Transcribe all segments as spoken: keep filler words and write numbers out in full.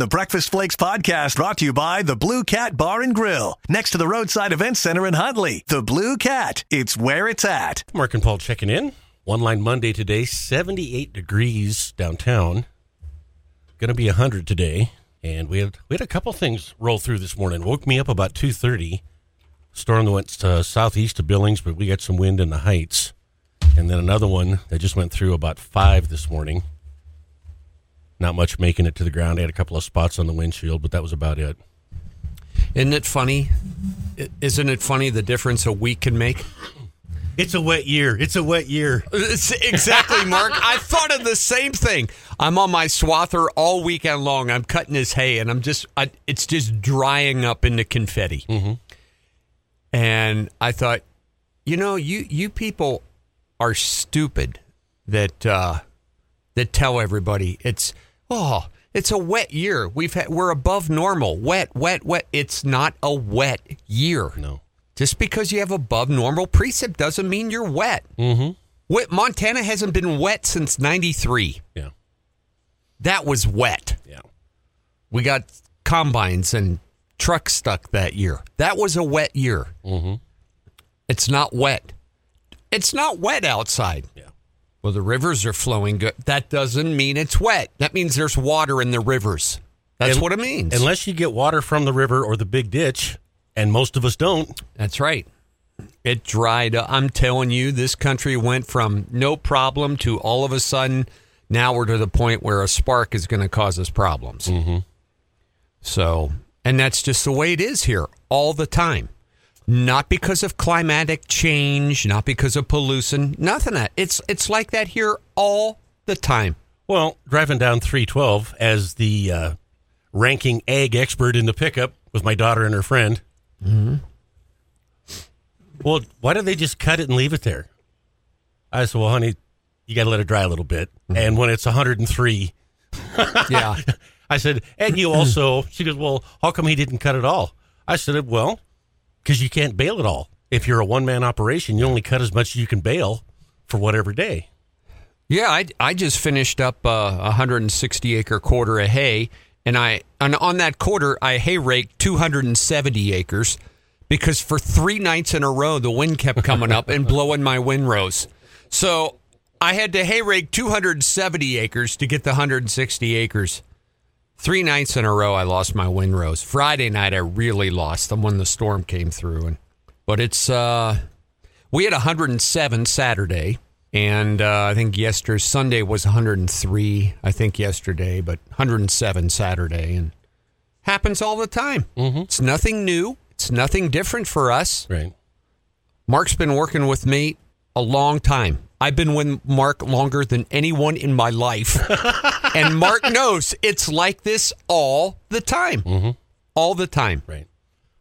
The Breakfast Flakes podcast brought to you by the Blue Cat Bar and Grill, next to the Roadside Event Center in Huntley. The Blue Cat, it's where it's at. Mark and Paul checking in. One Line Monday today, seventy-eight degrees downtown. Going to be one hundred today. And we had, we had a couple things roll through this morning. Woke me up about two thirty. Storm that went to southeast of Billings, but we got some wind in the heights. And then another one that just went through about five this morning. Not much making it to the ground. I had a couple of spots on the windshield, but that was about it. Isn't it funny? Isn't it funny the difference a week can make? It's a wet year. It's a wet year. It's exactly, Mark. I thought of the same thing. I'm on my swather all weekend long. I'm cutting his hay, and I'm just, I, it's just drying up into confetti. Mm-hmm. And I thought, you know, you, you people are stupid that uh, that tell everybody it's oh it's a wet year. We've had, we're above normal. Wet, wet, wet. It's not a wet year. No. Just because you have above normal precip doesn't mean you're wet. Mm-hmm. Wet. Montana hasn't been wet since ninety-three. Yeah. That was wet. Yeah. We got combines and trucks stuck that year. That was a wet year. Mm-hmm. It's not wet. It's not wet outside. Yeah. Well, the rivers are flowing good. That doesn't mean it's wet. That means there's water in the rivers. That's and, what it means. Unless you get water from the river or the big ditch. And most of us don't. That's right. It dried up. I'm telling you, this country went from no problem to all of a sudden, now we're to the point where a spark is going to cause us problems. Mm-hmm. So, and that's just the way it is here all the time. Not because of climatic change, not because of pollution, nothing. It's, it's like that here all the time. Well, driving down three twelve as the uh, ranking ag expert in the pickup with my daughter and her friend. Mm-hmm. Well, why don't they just cut it and leave it there? I said, well, honey, you got to let it dry a little bit. Mm-hmm. And when it's one hundred three, yeah, I said, and you also, she goes, well, how come he didn't cut it all? I said, well, because you can't bale it all. If you're a one-man operation, you only cut as much as you can bale for whatever day. Yeah, I, I just finished up a one hundred sixty acre quarter of hay. And I and on that quarter, I hay raked two hundred seventy acres because for three nights in a row, the wind kept coming up and blowing my windrows. So I had to hay rake two hundred seventy acres to get the one hundred sixty acres. Three nights in a row, I lost my windrows. Friday night, I really lost them when the storm came through. And but it's uh, we had one hundred seven Saturday. And uh, I think yesterday, Sunday was one hundred three, I think yesterday, but one hundred seven Saturday. And happens all the time. Mm-hmm. It's nothing new. It's nothing different for us. Right. Mark's been working with me a long time. I've been with Mark longer than anyone in my life. And Mark knows it's like this all the time. Mm-hmm. All the time. Right.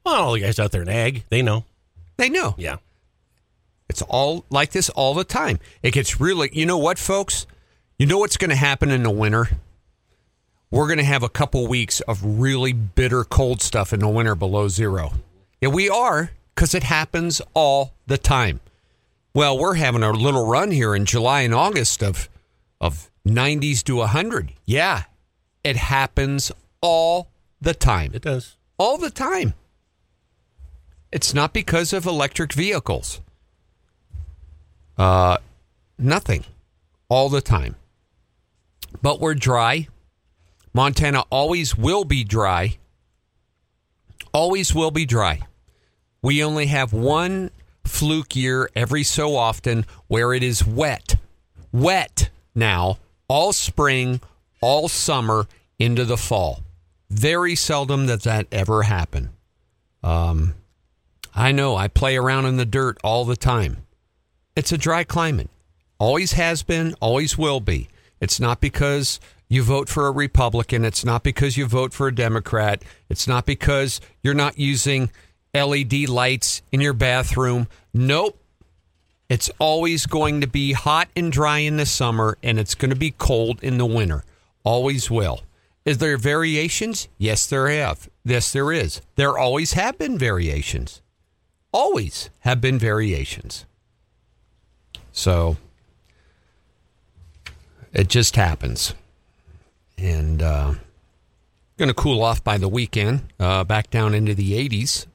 Well, all the guys out there in ag, they know. They know. Yeah. It's all like this all the time. It gets really, you know what, folks? You know what's going to happen in the winter? We're going to have a couple weeks of really bitter cold stuff in the winter below zero. Yeah, we are, because it happens all the time. Well, we're having a little run here in July and August of of nineties to one hundred. Yeah, it happens all the time. It does. All the time. It's not because of electric vehicles. Uh, nothing all the time, but we're dry. Montana always will be dry. Always will be dry. We only have one fluke year every so often where it is wet, wet now, all spring, all summer into the fall. Very seldom does that ever happen. Um, I know I play around in the dirt all the time. It's a dry climate. Always has been, always will be. It's not because you vote for a Republican. It's not because you vote for a Democrat. It's not because you're not using L E D lights in your bathroom. Nope. It's always going to be hot and dry in the summer, and it's going to be cold in the winter. Always will. Is there variations? Yes, there have. Yes, there is. There always have been variations. Always have been variations. So it just happens. And uh, Going to cool off by the weekend, uh, back down into the eighties.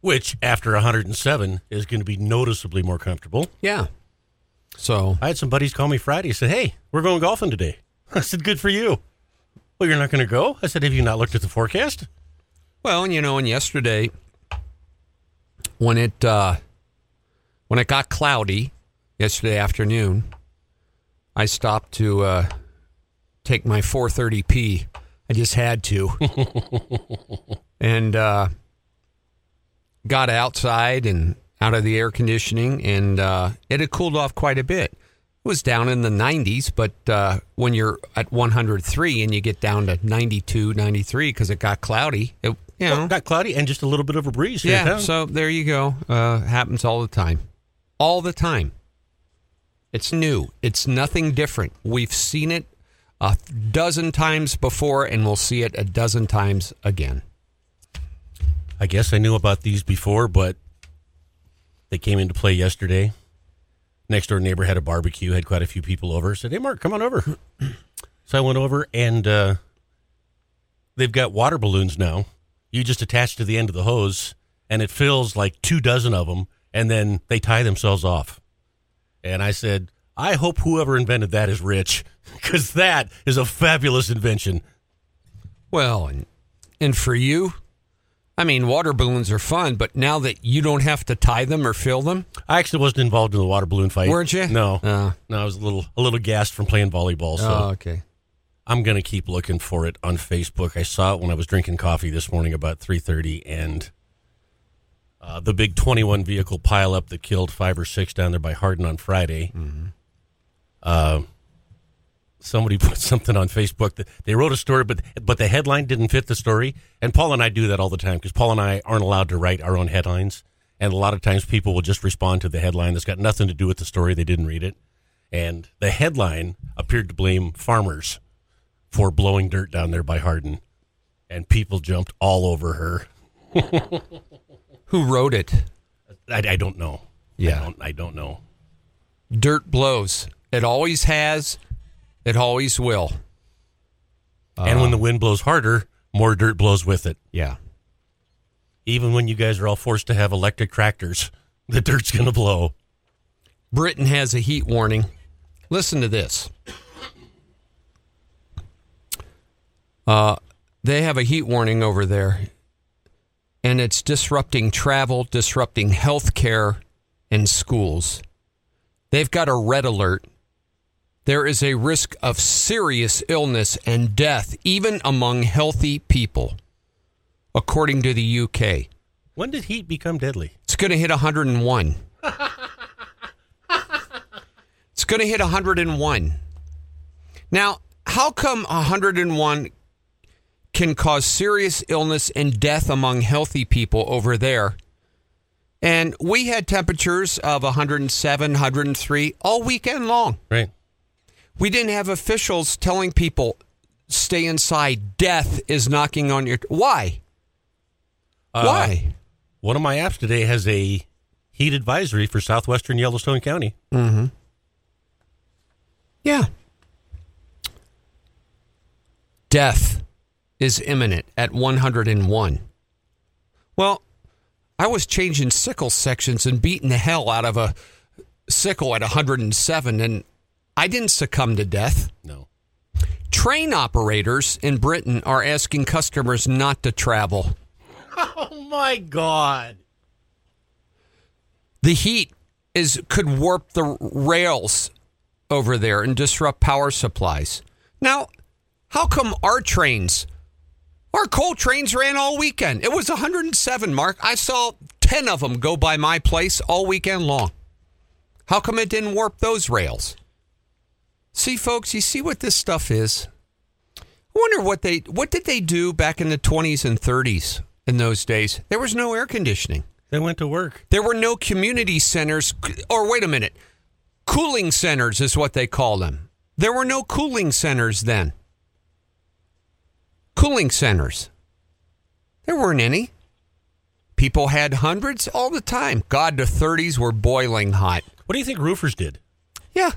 Which, after one hundred seven, is going to be noticeably more comfortable. Yeah. So I had some buddies call me Friday and said, hey, we're going golfing today. I said, good for you. Well, you're not going to go? I said, have you not looked at the forecast? Well, and you know, and yesterday, when it uh, when it got cloudy yesterday afternoon, I stopped to uh, take my four thirty p. I just had to. and uh, got outside and out of the air conditioning, and uh, it had cooled off quite a bit. It was down in the nineties, but uh, when you're at one hundred three and you get down to ninety-two, ninety-three because it got cloudy, it you know, well, got cloudy and just a little bit of a breeze. Yeah, here so there you go. Uh, happens all the time, all the time. It's new. It's nothing different. We've seen it a dozen times before, and we'll see it a dozen times again. I guess I knew about these before, but they came into play yesterday. Next door neighbor had a barbecue, had quite a few people over. Said, hey, Mark, come on over. So I went over, and uh, they've got water balloons now. You just attach to the end of the hose, and it fills like two dozen of them, and then they tie themselves off. And I said, I hope whoever invented that is rich, because that is a fabulous invention. Well, and, and for you... I mean, water balloons are fun, but now that you don't have to tie them or fill them? I actually wasn't involved in the water balloon fight. Weren't you? No. Uh, no, I was a little a little gassed from playing volleyball. So oh, okay. I'm going to keep looking for it on Facebook. I saw it when I was drinking coffee this morning about three thirty, and uh, the big twenty-one vehicle pileup that killed five or six down there by Hardin on Friday. Mm-hmm. Uh, somebody put something on Facebook that they wrote a story, but but the headline didn't fit the story. And Paul and I do that all the time because Paul and I aren't allowed to write our own headlines. And a lot of times people will just respond to the headline that's got nothing to do with the story. They didn't read it. And the headline appeared to blame farmers for blowing dirt down there by Hardin. And people jumped all over her. Who wrote it? I, I don't know. Yeah. I don't, I don't know. Dirt blows. It always has. It always will. And uh, when the wind blows harder, more dirt blows with it. Yeah. Even when you guys are all forced to have electric tractors, the dirt's going to blow. Britain has a heat warning. Listen to this. Uh, they have a heat warning over there, and it's disrupting travel, disrupting health care, and schools. They've got a red alert. There is a risk of serious illness and death, even among healthy people, according to the U K. When did heat become deadly? It's going to hit one hundred one. It's going to hit one hundred one. Now, how come one hundred one can cause serious illness and death among healthy people over there? And we had temperatures of one hundred seven, one hundred three all weekend long. Right. We didn't have officials telling people, stay inside. Death is knocking on your... T- Why? Uh, Why? One of my apps today has a heat advisory for southwestern Yellowstone County. Mm-hmm. Yeah. Death is imminent at one hundred one. Well, I was changing sickle sections and beating the hell out of a sickle at one hundred seven, and I didn't succumb to death. No. Train operators in Britain are asking customers not to travel. Oh, my God. The heat is could warp the rails over there and disrupt power supplies. Now, how come our trains, our coal trains ran all weekend? It was one hundred seven, Mark. I saw ten of them go by my place all weekend long. How come it didn't warp those rails? See, folks, you see what this stuff is? I wonder what they, what did they do back in the twenties and thirties in those days? There was no air conditioning. They went to work. There were no community centers, or wait a minute, cooling centers is what they call them. There were no cooling centers then. Cooling centers. There weren't any. People had hundreds all the time. God, the thirties were boiling hot. What do you think roofers did? Yeah.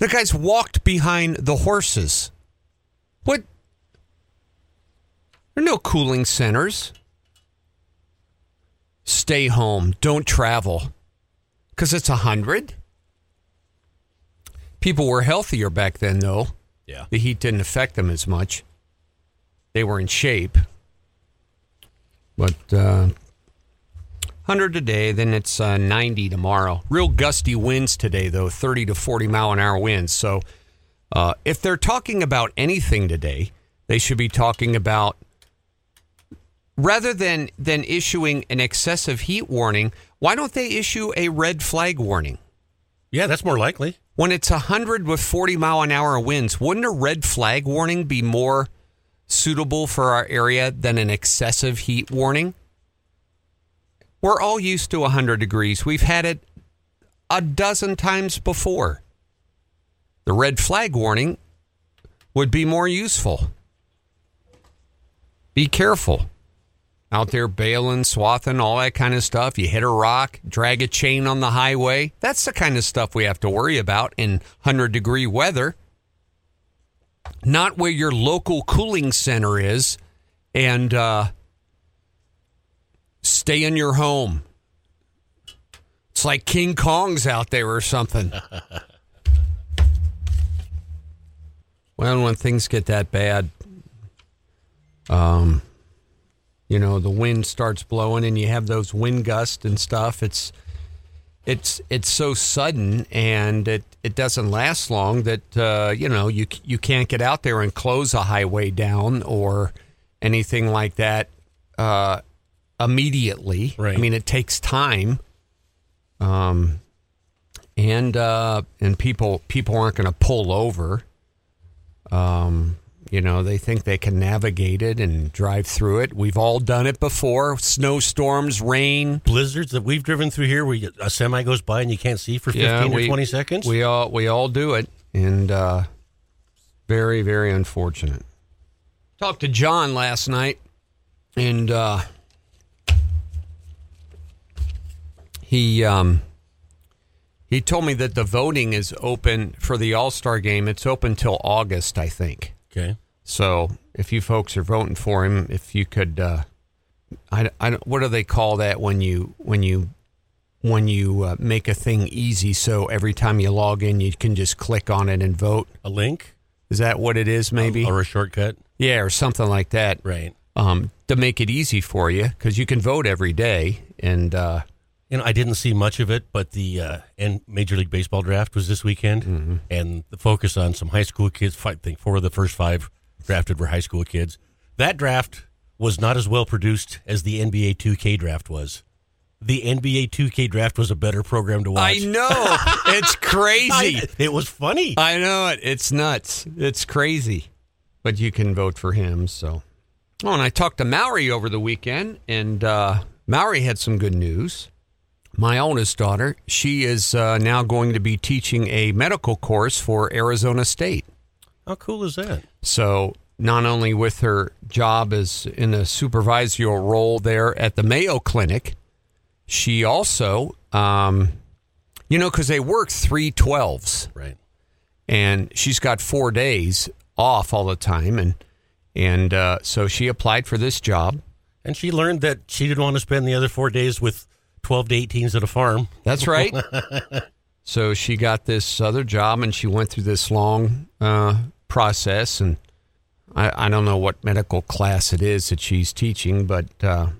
The guys walked behind the horses What? There are no cooling centers. Stay home. Don't travel. Because it's one hundred. People were healthier back then, though. Yeah. The heat didn't affect them as much. They were in shape. But uh, one hundred today, then it's uh, ninety tomorrow. Real gusty winds today, though, thirty to forty mile an hour winds. So uh, if they're talking about anything today, they should be talking about, rather than, than issuing an excessive heat warning, why don't they issue a red flag warning? Yeah, that's more likely. When it's one hundred with forty mile an hour winds, wouldn't a red flag warning be more suitable for our area than an excessive heat warning? We're all used to one hundred degrees. We've had it a dozen times before. The red flag warning would be more useful. Be careful. Out there bailing, swathing, all that kind of stuff. You hit a rock, drag a chain on the highway. That's the kind of stuff we have to worry about in one hundred degree weather. Not where your local cooling center is, and uh, stay in your home. It's like King Kong's out there or something. Well, when things get that bad, um... you know, the wind starts blowing and you have those wind gusts and stuff. It's it's it's so sudden and it, it doesn't last long that, uh, you know, you you can't get out there and close a highway down or anything like that uh, immediately. Right. I mean, it takes time. Um, and uh, and people, people aren't going to pull over. Um You know, they think they can navigate it and drive through it. We've all done it before. Snowstorms, rain. Blizzards that we've driven through here where you, a semi goes by and you can't see for fifteen yeah, we, or twenty seconds. We all we all do it. And uh, very, very unfortunate. Talked to John last night. And uh, he, um, he told me that the voting is open for the All-Star game. It's open till August, I think. Okay. So if you folks are voting for him, if you could, uh, I, I, what do they call that when you when you when you uh, make a thing easy? So every time you log in, you can just click on it and vote. A link? Is that what it is? Maybe um, or a shortcut? Yeah, or something like that. Right. Um, to make it easy for you, because you can vote every day. And uh, you know, I didn't see much of it, but the uh, and Major League Baseball draft was this weekend, mm-hmm. and the focus on some high school kids. Five, I think four of the first five drafted were high school kids. That draft was not as well produced as the N B A two K draft was. The N B A two K draft was a better program to watch. I know. It's crazy. I, it was funny. I know it. It's nuts. It's crazy. But you can vote for him. So, oh, and I talked to Mallory over the weekend, and uh, Mallory had some good news. My oldest daughter, she is uh, now going to be teaching a medical course for Arizona State. How cool is that? So not only with her job as in a supervisorial role there at the Mayo Clinic, she also, um, you know, because they work three twelves. Right. And she's got four days off all the time. And, and uh, so she applied for this job. And she learned that she didn't want to spend the other four days with twelve to eighteens at a farm. That's right. So she got this other job, and she went through this long uh, process. And I, I don't know what medical class it is that she's teaching, but, uh,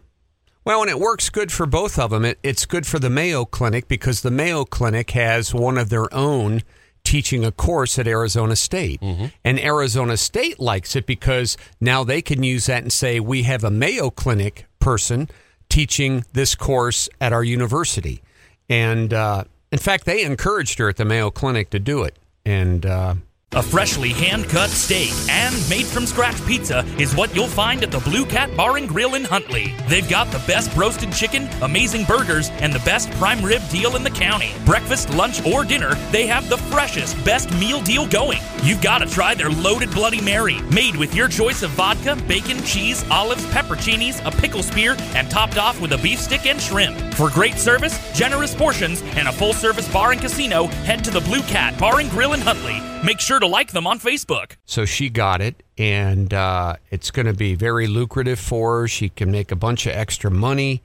well, and it works good for both of them. It, it's good for the Mayo Clinic because the Mayo Clinic has one of their own teaching a course at Arizona State. Mm-hmm. And Arizona State likes it because now they can use that and say, we have a Mayo Clinic person teaching this course at our university. And uh, in fact, they encouraged her at the Mayo Clinic to do it. And uh, a freshly hand-cut steak and made-from-scratch pizza is what you'll find at the Blue Cat Bar and Grill in Huntley. They've got the best roasted chicken, amazing burgers, and the best prime rib deal in the county. Breakfast, lunch, or dinner, they have the freshest, best meal deal going. You've got to try their loaded Bloody Mary, made with your choice of vodka, bacon, cheese, olives, pepperoncinis, a pickle spear, and topped off with a beef stick and shrimp. For great service, generous portions, and a full-service bar and casino, head to the Blue Cat Bar and Grill in Huntley. Make sure sure to like them on Facebook. So she got it, and uh, it's going to be very lucrative for her. She can make a bunch of extra money.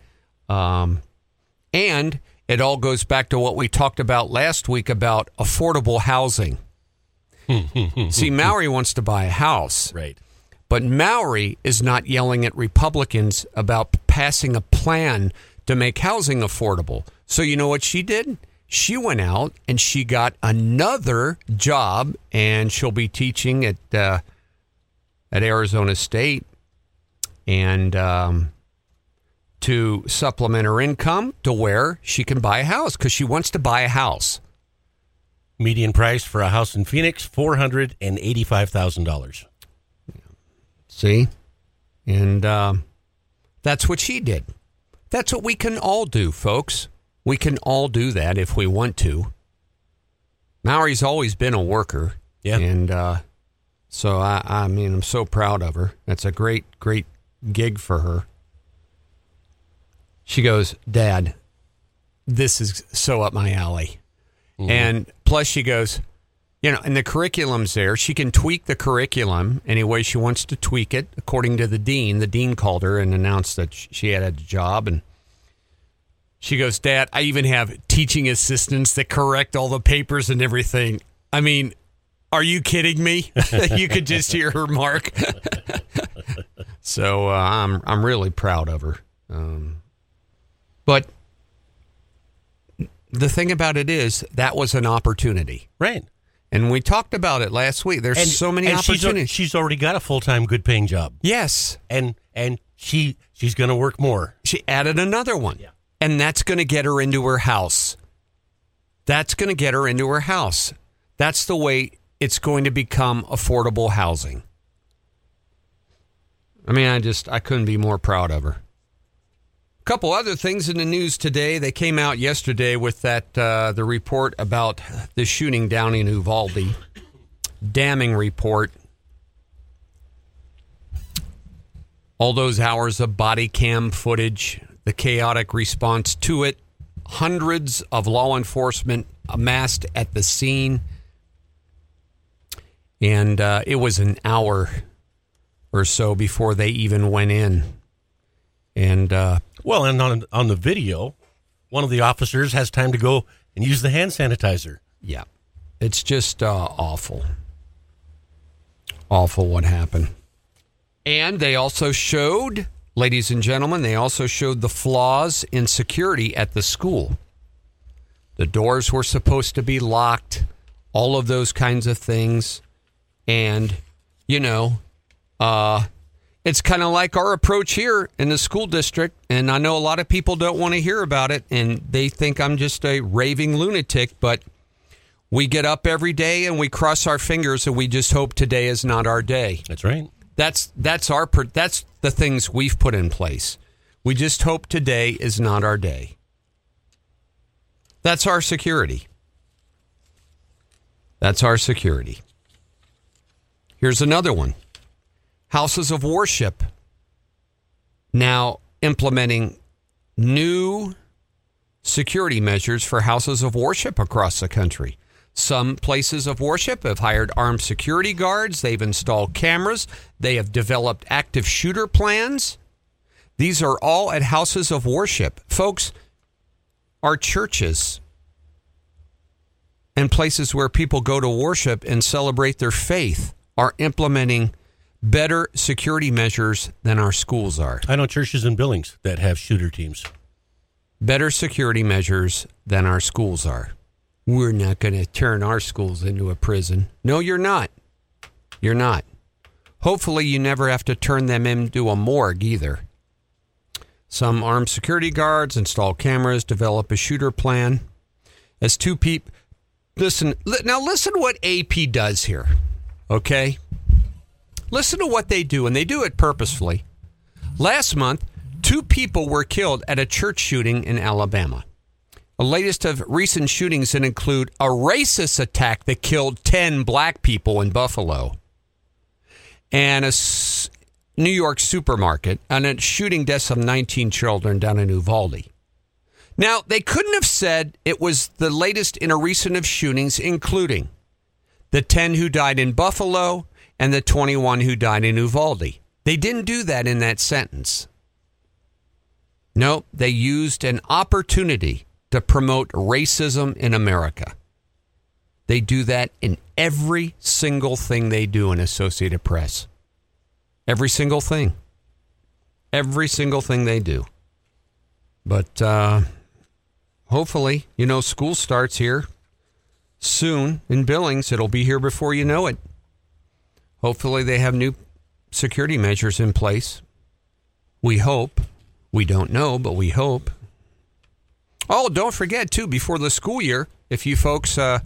Um, and it all goes back to what we talked about last week about affordable housing. See, Mallory wants to buy a house. Right. But Mallory is not yelling at Republicans about passing a plan to make housing affordable. So you know what she did? She went out and she got another job, and she'll be teaching at uh, at Arizona State, and um, to supplement her income to where she can buy a house, because she wants to buy a house. Median price for a house in Phoenix, four hundred eighty-five thousand dollars. See? And uh, that's what she did. That's what we can all do, folks. We can all do that if we want to. Mallory's always been a worker. Yeah. And uh, so, I, I mean, I'm so proud of her. That's a great, great gig for her. She goes, Dad, this is so up my alley. Mm-hmm. And plus she goes, you know, and the curriculum's there. She can tweak the curriculum any way she wants to tweak it. According to the dean, the dean called her and announced that she had a job. And she goes, Dad, I even have teaching assistants that correct all the papers and everything. I mean, are you kidding me? You could just hear her mark. So uh, I'm I'm really proud of her. Um, but the thing about it is, that was an opportunity. Right. And we talked about it last week. There's and, so many and opportunities. She's, she's already got a full-time, good-paying job. Yes. And and she she's going to work more. She added another one. Yeah. And that's going to get her into her house. That's going to get her into her house. That's the way it's going to become affordable housing. I mean, I just, I couldn't be more proud of her. A couple other things in the news today. They came out yesterday with that uh, the report about the shooting down in Uvalde. Damning report. All those hours of body cam footage, the chaotic response to it, hundreds of law enforcement amassed at the scene. And uh, it was an hour or so before they even went in. And uh, well, and on on the video, one of the officers has time to go and use the hand sanitizer. Yeah, it's just uh, awful, awful what happened. And they also showed, ladies and gentlemen, they also showed the flaws in security at the school. The doors were supposed to be locked, all of those kinds of things, and you know, uh. It's kind of like our approach here in the school district, and I know a lot of people don't want to hear about it, and they think I'm just a raving lunatic, but we get up every day and we cross our fingers and we just hope today is not our day. That's right. That's that's our that's the things we've put in place. We just hope today is not our day. That's our security. That's our security. Here's another one. Houses of worship now implementing new security measures for houses of worship across the country. Some places of worship have hired armed security guards. They've installed cameras. They have developed active shooter plans. These are all at houses of worship. Folks, our churches and places where people go to worship and celebrate their faith are implementing better security measures than our schools are. I know churches and buildings that have shooter teams. Better security measures than our schools are. We're not going to turn our schools into a prison. No, you're not. You're not. Hopefully you never have to turn them into a morgue either. Some armed security guards, install cameras, develop a shooter plan. As two people... Listen, li- now listen what A P does here, okay? Listen to what they do, and they do it purposefully. Last month, two people were killed at a church shooting in Alabama. The latest of recent shootings that include a racist attack that killed ten black people in Buffalo, and a New York supermarket, and a shooting death of nineteen children down in Uvalde. Now, they couldn't have said it was the latest in a recent of shootings, including the ten who died in Buffalo, and the twenty-one who died in Uvalde. They didn't do that in that sentence. No, they used an opportunity to promote racism in America. They do that in every single thing they do in Associated Press. Every single thing. Every single thing they do. But uh, hopefully, you know, school starts here soon in Billings. It'll be here before you know it. Hopefully they have new security measures in place. We hope. We don't know, but we hope. Oh, don't forget, too, before the school year, if you folks, uh,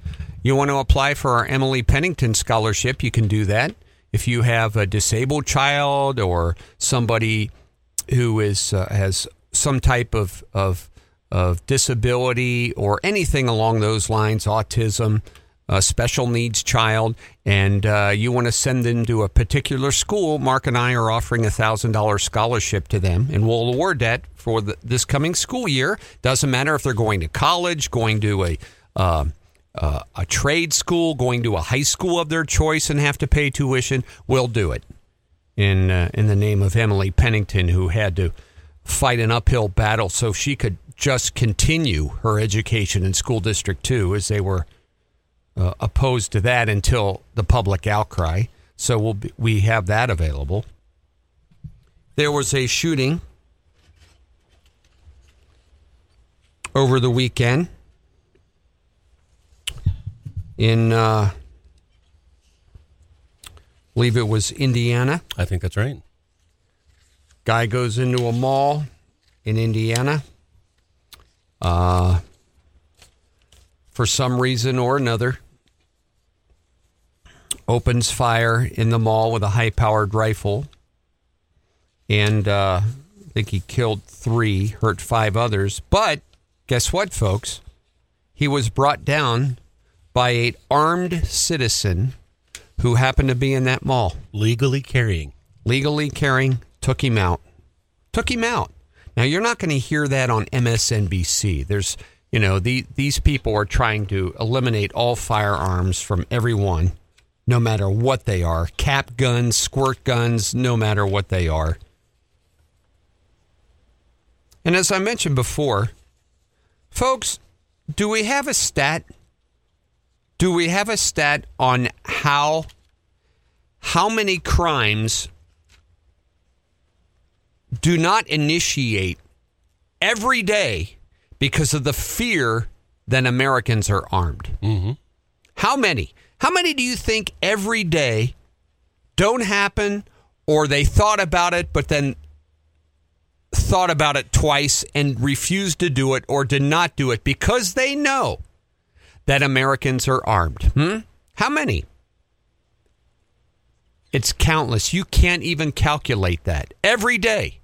you want to apply for our Emily Pennington scholarship, you can do that. If you have a disabled child or somebody who is uh, has some type of, of, of disability or anything along those lines, autism, a special needs child, and uh, you want to send them to a particular school, Mark and I are offering a one thousand dollars scholarship to them, and we'll award that for the, this coming school year. Doesn't matter if they're going to college, going to a uh, uh, a trade school, going to a high school of their choice and have to pay tuition, we'll do it. In, uh, in the name of Emily Pennington, who had to fight an uphill battle so she could just continue her education in School District two, as they were Uh, opposed to that until the public outcry. So we'll be, we have that available. There was a shooting over the weekend in, uh, I believe it was Indiana. I think that's right. Guy goes into a mall in Indiana. Uh, for some reason or another, opens fire in the mall with a high-powered rifle. And uh, I think he killed three, hurt five others. But guess what, folks? He was brought down by an armed citizen who happened to be in that mall. Legally carrying. Legally carrying. Took him out. Took him out. Now, you're not going to hear that on M S N B C. There's, you know, the, these people are trying to eliminate all firearms from everyone. No matter what they are, cap guns, squirt guns, no matter what they are. And as I mentioned before, folks, do we have a stat? Do we have a stat on how, how many crimes do not initiate every day because of the fear that Americans are armed? Mm-hmm. How many? How many do you think every day don't happen, or they thought about it, but then thought about it twice and refused to do it or did not do it because they know that Americans are armed? Hmm? How many? It's countless. You can't even calculate that. Every day.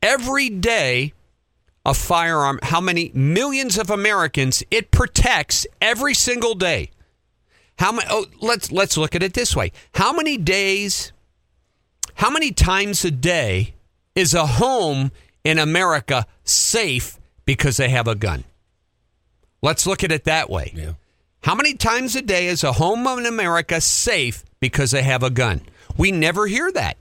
Every day. A firearm. How many millions of Americans it protects every single day? How many? Oh, let's let's look at it this way. How many days? How many times a day is a home in America safe because they have a gun? Let's look at it that way. Yeah. How many times a day is a home in America safe because they have a gun? We never hear that.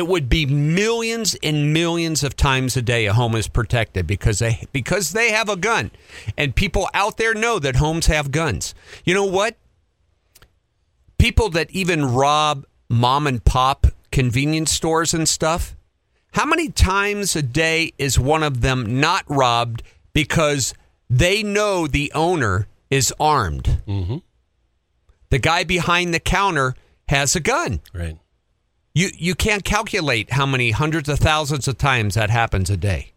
It would be millions and millions of times a day a home is protected because they because they have a gun. And people out there know that homes have guns. You know what? People that even rob mom and pop convenience stores and stuff, how many times a day is one of them not robbed because they know the owner is armed? Mm-hmm. The guy behind the counter has a gun. Right. You you can't calculate how many hundreds of thousands of times that happens a day.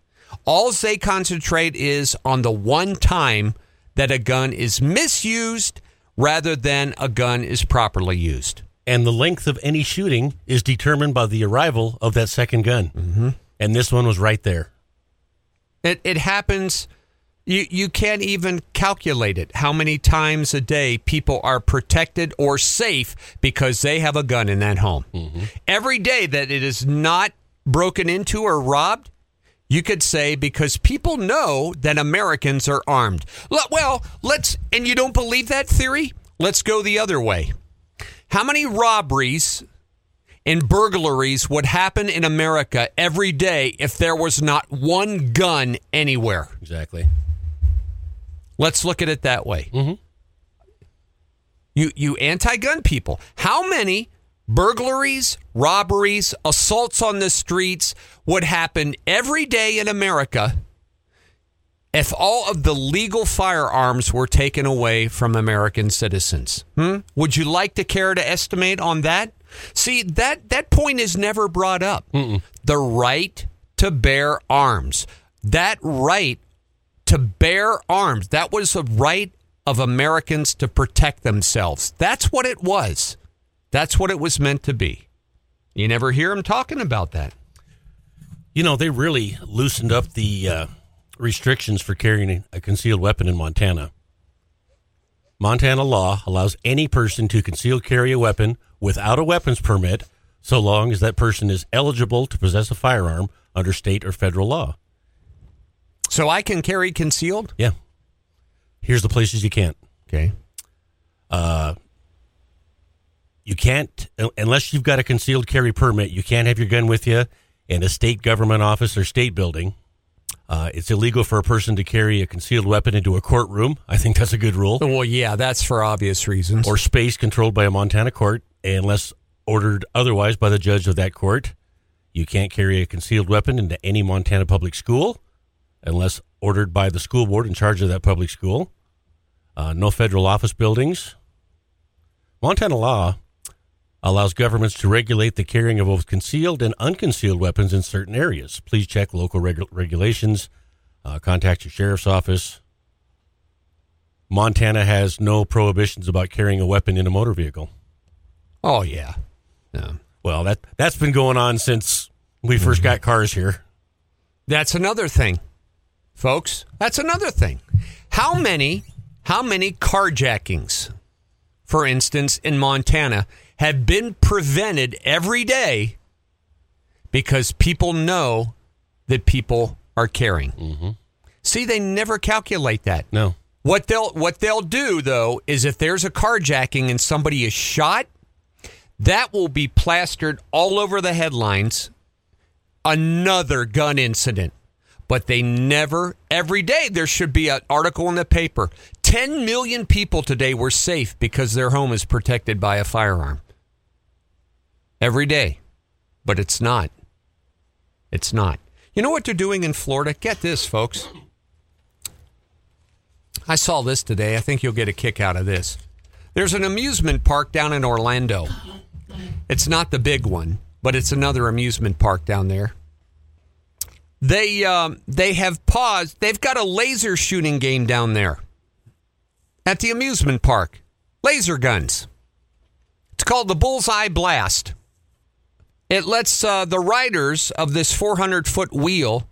All they concentrate is on the one time that a gun is misused rather than a gun is properly used. And the length of any shooting is determined by the arrival of that second gun. Mm-hmm. And this one was right there. It it happens. You, you can't even calculate it, how many times a day people are protected or safe because they have a gun in that home. Mm-hmm. Every day that it is not broken into or robbed, you could say, because people know that Americans are armed. Well, let's, and you don't believe that theory? Let's go the other way. How many robberies and burglaries would happen in America every day if there was not one gun anywhere? Exactly. Let's look at it that way. Mm-hmm. You you anti-gun people. How many burglaries, robberies, assaults on the streets would happen every day in America if all of the legal firearms were taken away from American citizens? Hmm? Would you like to care to estimate on that? See, that, that point is never brought up. Mm-mm. The right to bear arms. That right to bear arms. That was a right of Americans to protect themselves. That's what it was. That's what it was meant to be. You never hear them talking about that. You know, they really loosened up the uh, restrictions for carrying a concealed weapon in Montana. Montana law allows any person to conceal carry a weapon without a weapons permit, so long as that person is eligible to possess a firearm under state or federal law. So I can carry concealed? Yeah. Here's the places you can't. Okay. Uh, you can't, unless you've got a concealed carry permit, you can't have your gun with you in a state government office or state building. Uh, it's illegal for a person to carry a concealed weapon into a courtroom. I think that's a good rule. Well, yeah, that's for obvious reasons. Or space controlled by a Montana court, unless ordered otherwise by the judge of that court. You can't carry a concealed weapon into any Montana public school, unless ordered by the school board in charge of that public school. Uh, no federal office buildings. Montana law allows governments to regulate the carrying of both concealed and unconcealed weapons in certain areas. Please check local regu- regulations. Uh, contact your sheriff's office. Montana has no prohibitions about carrying a weapon in a motor vehicle. Oh, yeah. yeah. Well, that, that's been going on since we first mm-hmm. got cars here. That's another thing, folks. That's another thing. How many, how many carjackings, for instance, in Montana, have been prevented every day because people know that people are carrying? Mm-hmm. See, they never calculate that. No. What they'll what they'll do, though, is if there's a carjacking and somebody is shot, that will be plastered all over the headlines. Another gun incident. But they never, every day there should be an article in the paper. ten million people today were safe because their home is protected by a firearm. Every day. But it's not. It's not. You know what they're doing in Florida? Get this, folks. I saw this today. I think you'll get a kick out of this. There's an amusement park down in Orlando. It's not the big one, but it's another amusement park down there. They um, they have paused. They've got a laser shooting game down there at the amusement park. Laser guns. It's called the Bullseye Blast. It lets uh, the riders of this four hundred foot wheel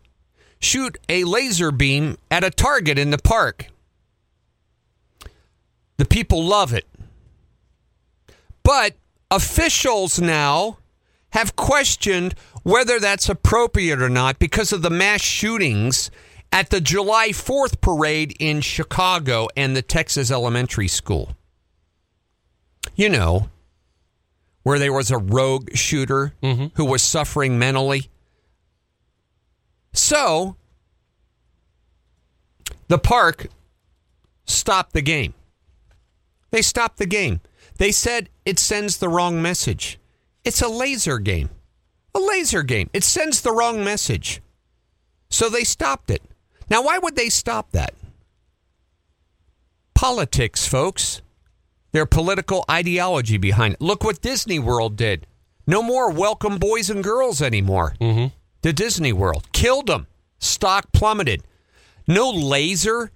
shoot a laser beam at a target in the park. The people love it. But officials now have questioned whether that's appropriate or not because of the mass shootings at the July fourth parade in Chicago and the Texas elementary school. You know, where there was a rogue shooter mm-hmm. who was suffering mentally. So, the park stopped the game. They stopped the game. They said it sends the wrong message. It's a laser game. A laser game. It sends the wrong message. So they stopped it. Now, why would they stop that? Politics, folks. Their political ideology behind it. Look what Disney World did. No more welcome boys and girls anymore. Mm-hmm. The Disney World. Killed them. Stock plummeted. No laser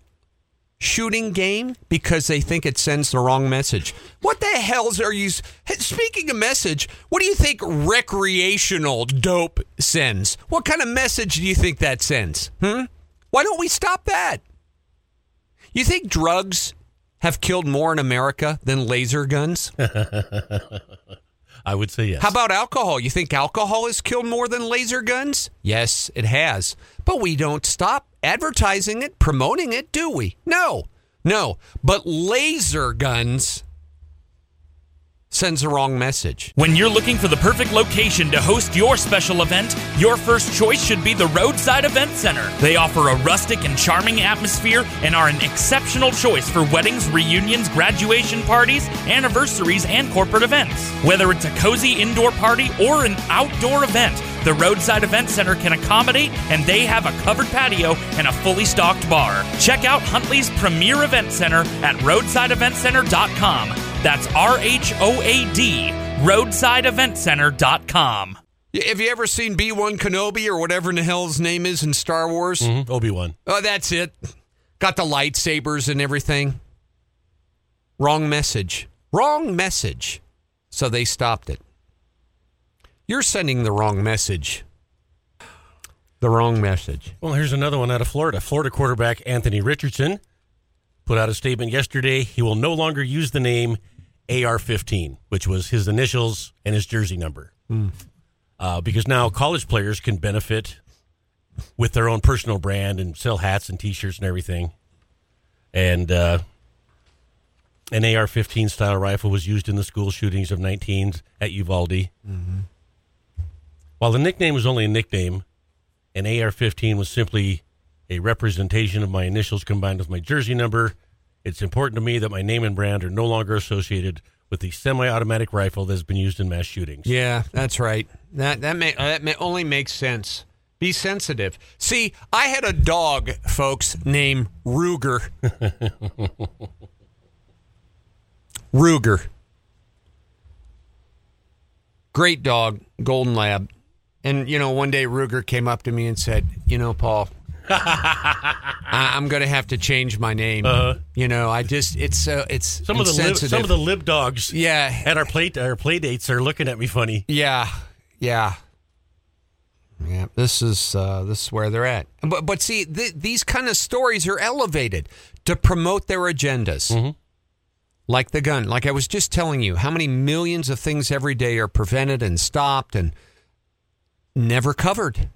shooting game because they think it sends the wrong message. What the hells are you... Speaking of message, what do you think recreational dope sends? What kind of message do you think that sends? Hmm? Why don't we stop that? You think drugs have killed more in America than laser guns? I would say yes. How about alcohol? You think alcohol has killed more than laser guns? Yes, it has. But we don't stop advertising it, promoting it, do we? No, no. But laser guns sends the wrong message. When you're looking for the perfect location to host your special event, your first choice should be the Roadside Event Center. They offer a rustic and charming atmosphere and are an exceptional choice for weddings, reunions, graduation parties, anniversaries, and corporate events. Whether it's a cozy indoor party or an outdoor event, the Roadside Event Center can accommodate, and they have a covered patio and a fully stocked bar. Check out Huntley's premier event center at roadside event center dot com. That's R H O A D, roadside event center dot com. Have you ever seen B one Kenobi or whatever in the hell his name is in Star Wars? Mm-hmm. Obi-Wan. Oh, that's it. Got the lightsabers and everything. Wrong message. Wrong message. So they stopped it. You're sending the wrong message. The wrong message. Well, here's another one out of Florida. Florida quarterback Anthony Richardson put out a statement yesterday. He will no longer use the name A R fifteen, which was his initials and his jersey number. Mm. Uh, because now college players can benefit with their own personal brand and sell hats and T-shirts and everything. And uh, an A R fifteen style rifle was used in the school shootings of nineteens at Uvalde. Mm-hmm. While the nickname was only a nickname, an A R fifteen was simply a representation of my initials combined with my jersey number. It's important to me that my name and brand are no longer associated with the semi-automatic rifle that's been used in mass shootings. Yeah, that's right. That that may, that may only makes sense. Be sensitive. See, I had a dog, folks, named Ruger. Ruger. Great dog, Golden Lab. And, you know, one day Ruger came up to me and said, you know, Paul, I, I'm going to have to change my name. Uh, you know, I just it's uh, it's some of the lib, some of the lib dogs. Yeah, at our play our play dates are looking at me funny. Yeah, yeah, yeah. This is uh, this is where they're at. But but see, th- these kind of stories are elevated to promote their agendas, mm-hmm. like the gun. Like I was just telling you, how many millions of things every day are prevented and stopped and never covered,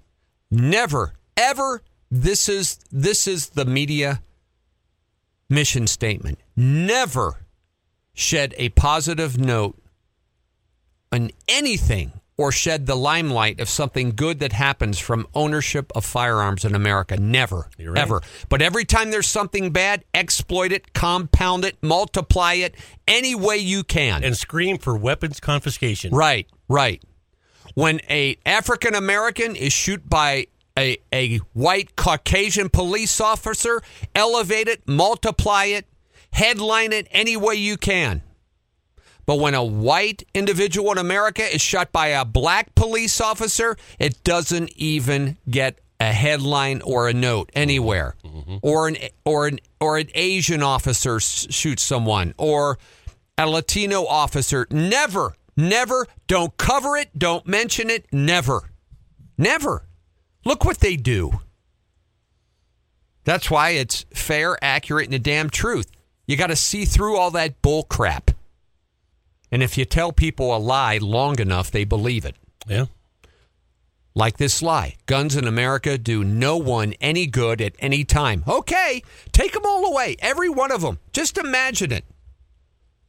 never ever. This is this is the media mission statement. Never shed a positive note on anything or shed the limelight of something good that happens from ownership of firearms in America. Never, right. Ever. But every time there's something bad, exploit it, compound it, multiply it any way you can. And scream for weapons confiscation. Right, right. When a African American is shot by A, a white Caucasian police officer, elevate it, multiply it, headline it any way you can. But when a white individual in America is shot by a black police officer, it doesn't even get a headline or a note anywhere. Mm-hmm. Or an or an or an Asian officer shoots someone, or a Latino officer. Never, never. Don't cover it. Don't mention it. Never, never. Look what they do. That's why it's fair, accurate, and the damn truth. You got to see through all that bull crap. And if you tell people a lie long enough, they believe it. Yeah. Like this lie. Guns in America do no one any good at any time. Okay, take them all away. Every one of them. Just imagine it.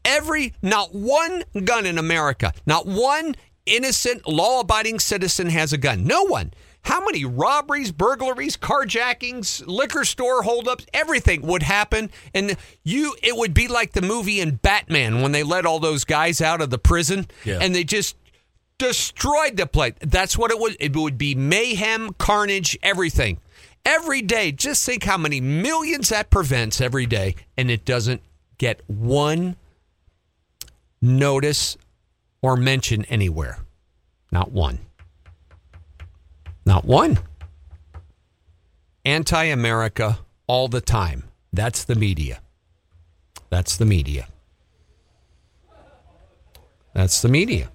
Every, not one gun in America. Not one innocent, law-abiding citizen has a gun. No one. How many robberies, burglaries, carjackings, liquor store holdups, everything would happen. And you, it would be like the movie in Batman when they let all those guys out of the prison, yeah. And they just destroyed the place. That's what it would. It would be mayhem, carnage, everything. Every day, just think how many millions that prevents every day. And it doesn't get one notice or mention anywhere. Not one. Not one. Anti-America all the time. That's the media. That's the media. That's the media.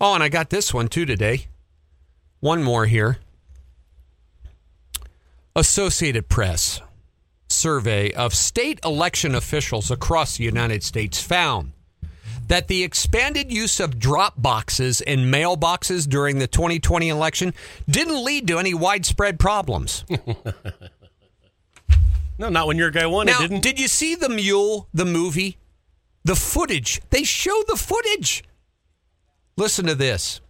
Oh, and I got this one too today. One more here. Associated Press survey of state election officials across the United States found that the expanded use of drop boxes in mailboxes during the twenty twenty election didn't lead to any widespread problems. No, not when your guy won. Now, it didn't. Did you see The Mule, the movie? The footage. They show the footage. Listen to this.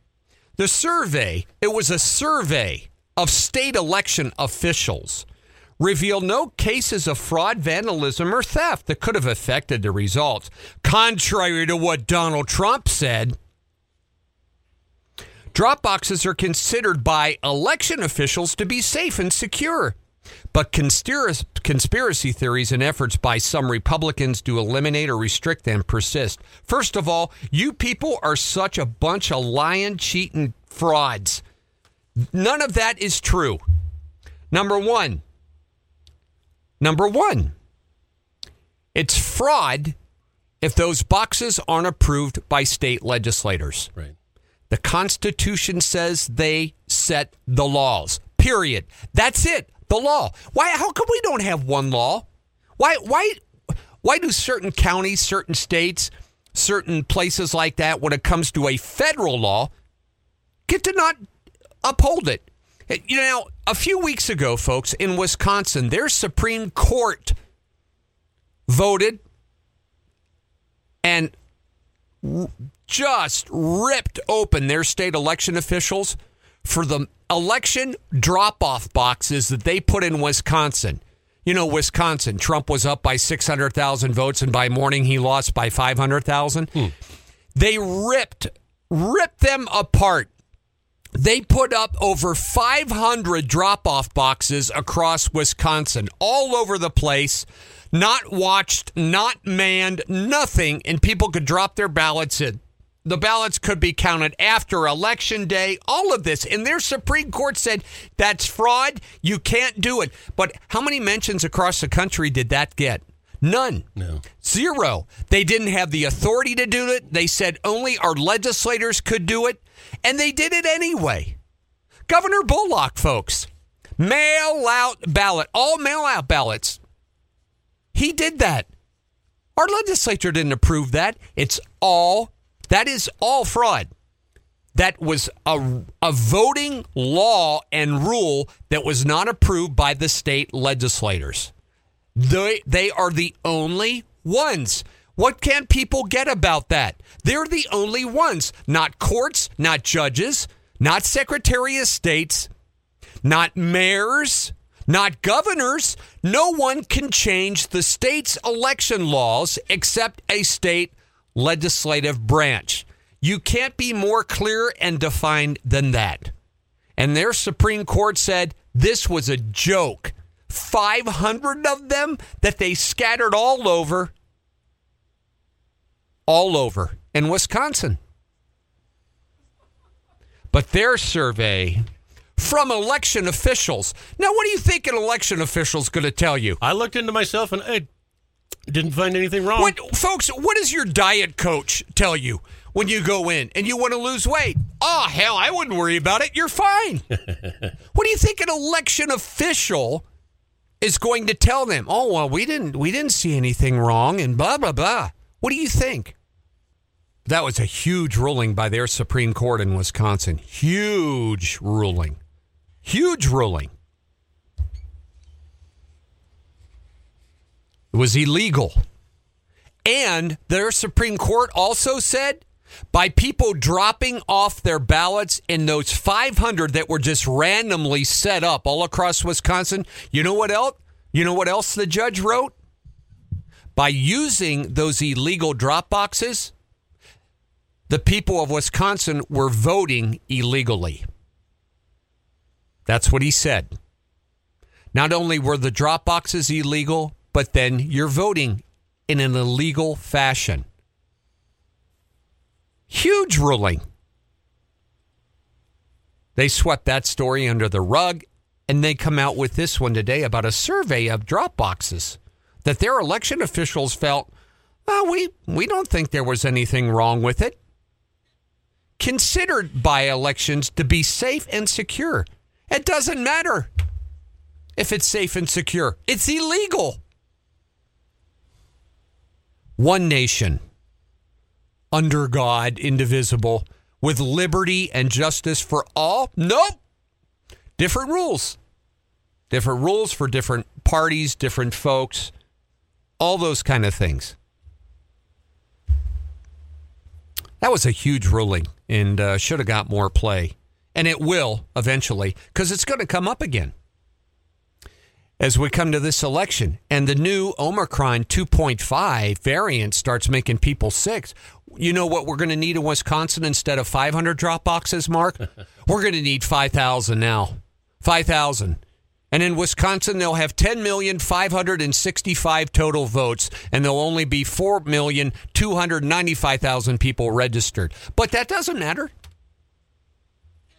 The survey, it was a survey of state election officials, revealed no cases of fraud, vandalism, or theft that could have affected the results, contrary to what Donald Trump said. Drop boxes are considered by election officials to be safe and secure. But conspiracy theories and efforts by some Republicans to eliminate or restrict them persist. First of all, you people are such a bunch of lying, cheating frauds. None of that is true. Number one. Number one. It's fraud if those boxes aren't approved by state legislators. Right. The Constitution says they set the laws. Period. That's it. The law. Why? How come we don't have one law? Why? Why? Why do certain counties, certain states, certain places like that, when it comes to a federal law, get to not uphold it? You know, a few weeks ago, folks, in Wisconsin, their Supreme Court voted and just ripped open their state election officials for the election drop-off boxes that they put in Wisconsin. You know, Wisconsin, Trump was up by six hundred thousand votes, and by morning he lost by five hundred thousand. Hmm. They ripped, ripped them apart. They put up over five hundred drop-off boxes across Wisconsin, all over the place, not watched, not manned, nothing, and people could drop their ballots in. The ballots could be counted after Election Day, all of this. And their Supreme Court said, that's fraud. You can't do it. But how many mentions across the country did that get? None. No. Zero. They didn't have the authority to do it. They said only our legislators could do it. And they did it anyway. Governor Bullock, folks, mail-out ballot, all mail-out ballots. He did that. Our legislature didn't approve that. It's all That is all fraud. That was a, a voting law and rule that was not approved by the state legislators. They, they are the only ones. What can people get about that? They're the only ones. Not courts, not judges, not secretary of states, not mayors, not governors. No one can change the state's election laws except a state legislative branch. You can't be more clear and defined than that. And their Supreme Court said this was a joke. five hundred of them that they scattered all over, all over in Wisconsin. But their survey from election officials. Now, what do you think an election official is going to tell you? I looked into myself and I didn't find anything wrong. What, folks, what does your diet coach tell you when you go in and you want to lose weight? Oh, hell, I wouldn't worry about it. You're fine. What do you think an election official is going to tell them? Oh, well, we didn't we didn't see anything wrong and blah, blah, blah. What do you think? That was a huge ruling by their Supreme Court in Wisconsin. Huge ruling. Huge ruling. It was illegal. And their Supreme Court also said by people dropping off their ballots in those five hundred that were just randomly set up all across Wisconsin, you know what else? You know what else the judge wrote? By using those illegal drop boxes, the people of Wisconsin were voting illegally. That's what he said. Not only were the drop boxes illegal, but then you're voting in an illegal fashion. Huge ruling. They swept that story under the rug, and they come out with this one today about a survey of drop boxes that their election officials felt, oh, we, we don't think there was anything wrong with it. Considered by elections to be safe and secure. It doesn't matter if it's safe and secure. It's illegal. One nation, under God, indivisible, with liberty and justice for all? Nope. Different rules. Different rules for different parties, different folks, all those kind of things. That was a huge ruling and uh, should have got more play. And it will eventually, because it's going to come up again as we come to this election. And the new Omicron two point five variant starts making people sick. You know what we're going to need in Wisconsin instead of five hundred drop boxes, Mark? We're going to need five thousand now. five thousand. And in Wisconsin, they'll have ten million five hundred sixty-five total votes, and there'll only be four million two hundred ninety-five thousand people registered. But that doesn't matter.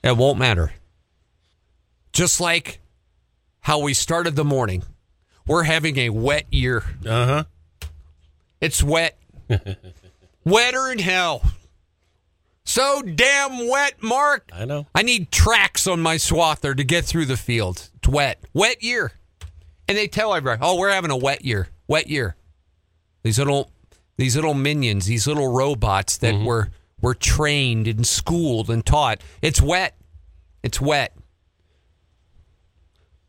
It won't matter. Just like how we started the morning. We're having a wet year. Uh-huh. It's wet. Wetter than hell. So damn wet, Mark. I know. I need tracks on my swather to get through the field. It's wet. Wet year. And they tell everybody, oh, we're having a wet year. Wet year. These little these little minions, these little robots that mm-hmm. were... We're trained and schooled and taught. It's wet. It's wet.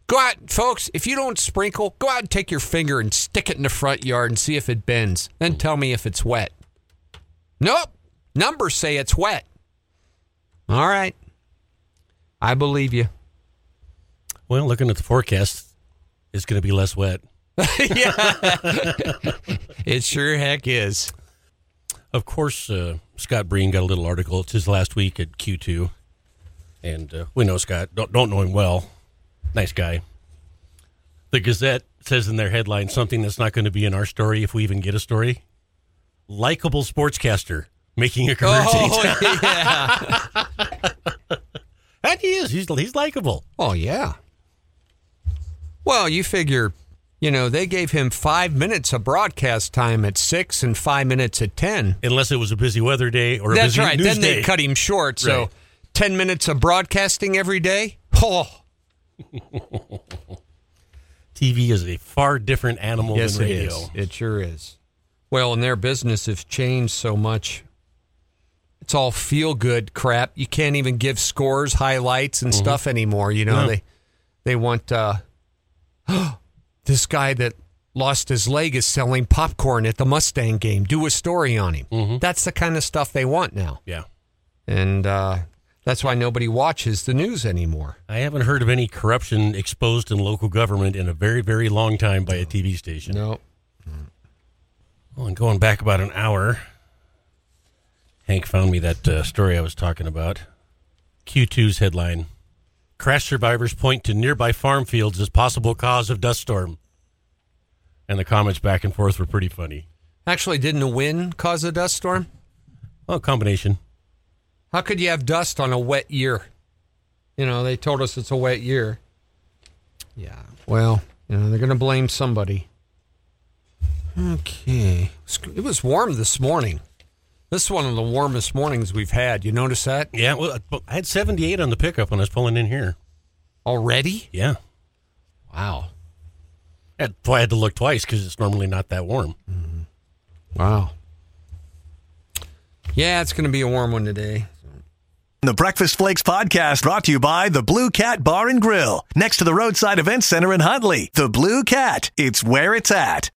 Go out, folks. If you don't sprinkle, go out and take your finger and stick it in the front yard and see if it bends. Then tell me if it's wet. Nope. Numbers say it's wet. All right. I believe you. Well, looking at the forecast, it's going to be less wet. Yeah. It sure heck is. Of course, uh, Scott Breen got a little article. It's his last week at Q two. And uh, we know Scott. Don't, don't know him well. Nice guy. The Gazette says in their headline something that's not going to be in our story if we even get a story. Likeable sportscaster making a career change. Yeah. And he is. He's, he's likable. Oh, yeah. Well, you figure... You know, they gave him five minutes of broadcast time at six and five minutes at ten. Unless it was a busy weather day or a That's busy right. news Then day. They cut him short. So right. ten minutes of broadcasting every day? Oh. T V is a far different animal yes, than radio. It is. It sure is. Well, and their business has changed so much. It's all feel-good crap. You can't even give scores, highlights, and mm-hmm. stuff anymore. You know, yeah. they, they want... Uh, this guy that lost his leg is selling popcorn at the Mustang game. Do a story on him. Mm-hmm. That's the kind of stuff they want now. Yeah. And uh, that's why nobody watches the news anymore. I haven't heard of any corruption exposed in local government in a very, very long time by a T V station. No. Well, and going back about an hour, Hank found me that uh, story I was talking about. Q two's headline. Crash survivors point to nearby farm fields as possible cause of dust storm. And the comments back and forth were pretty funny. Actually, didn't the wind cause a dust storm? Well, combination. How could you have dust on a wet year? You know, they told us it's a wet year. Yeah. Well, you know, they're going to blame somebody. Okay. It was warm this morning. This is one of the warmest mornings we've had. You notice that? Yeah. Well, I had seventy-eight on the pickup when I was pulling in here. Already? Yeah. Wow. I had to look twice because it's normally not that warm. Mm-hmm. Wow. Yeah, it's going to be a warm one today. The Breakfast Flakes podcast brought to you by the Blue Cat Bar and Grill. Next to the Roadside Event Center in Huntley. The Blue Cat. It's where it's at.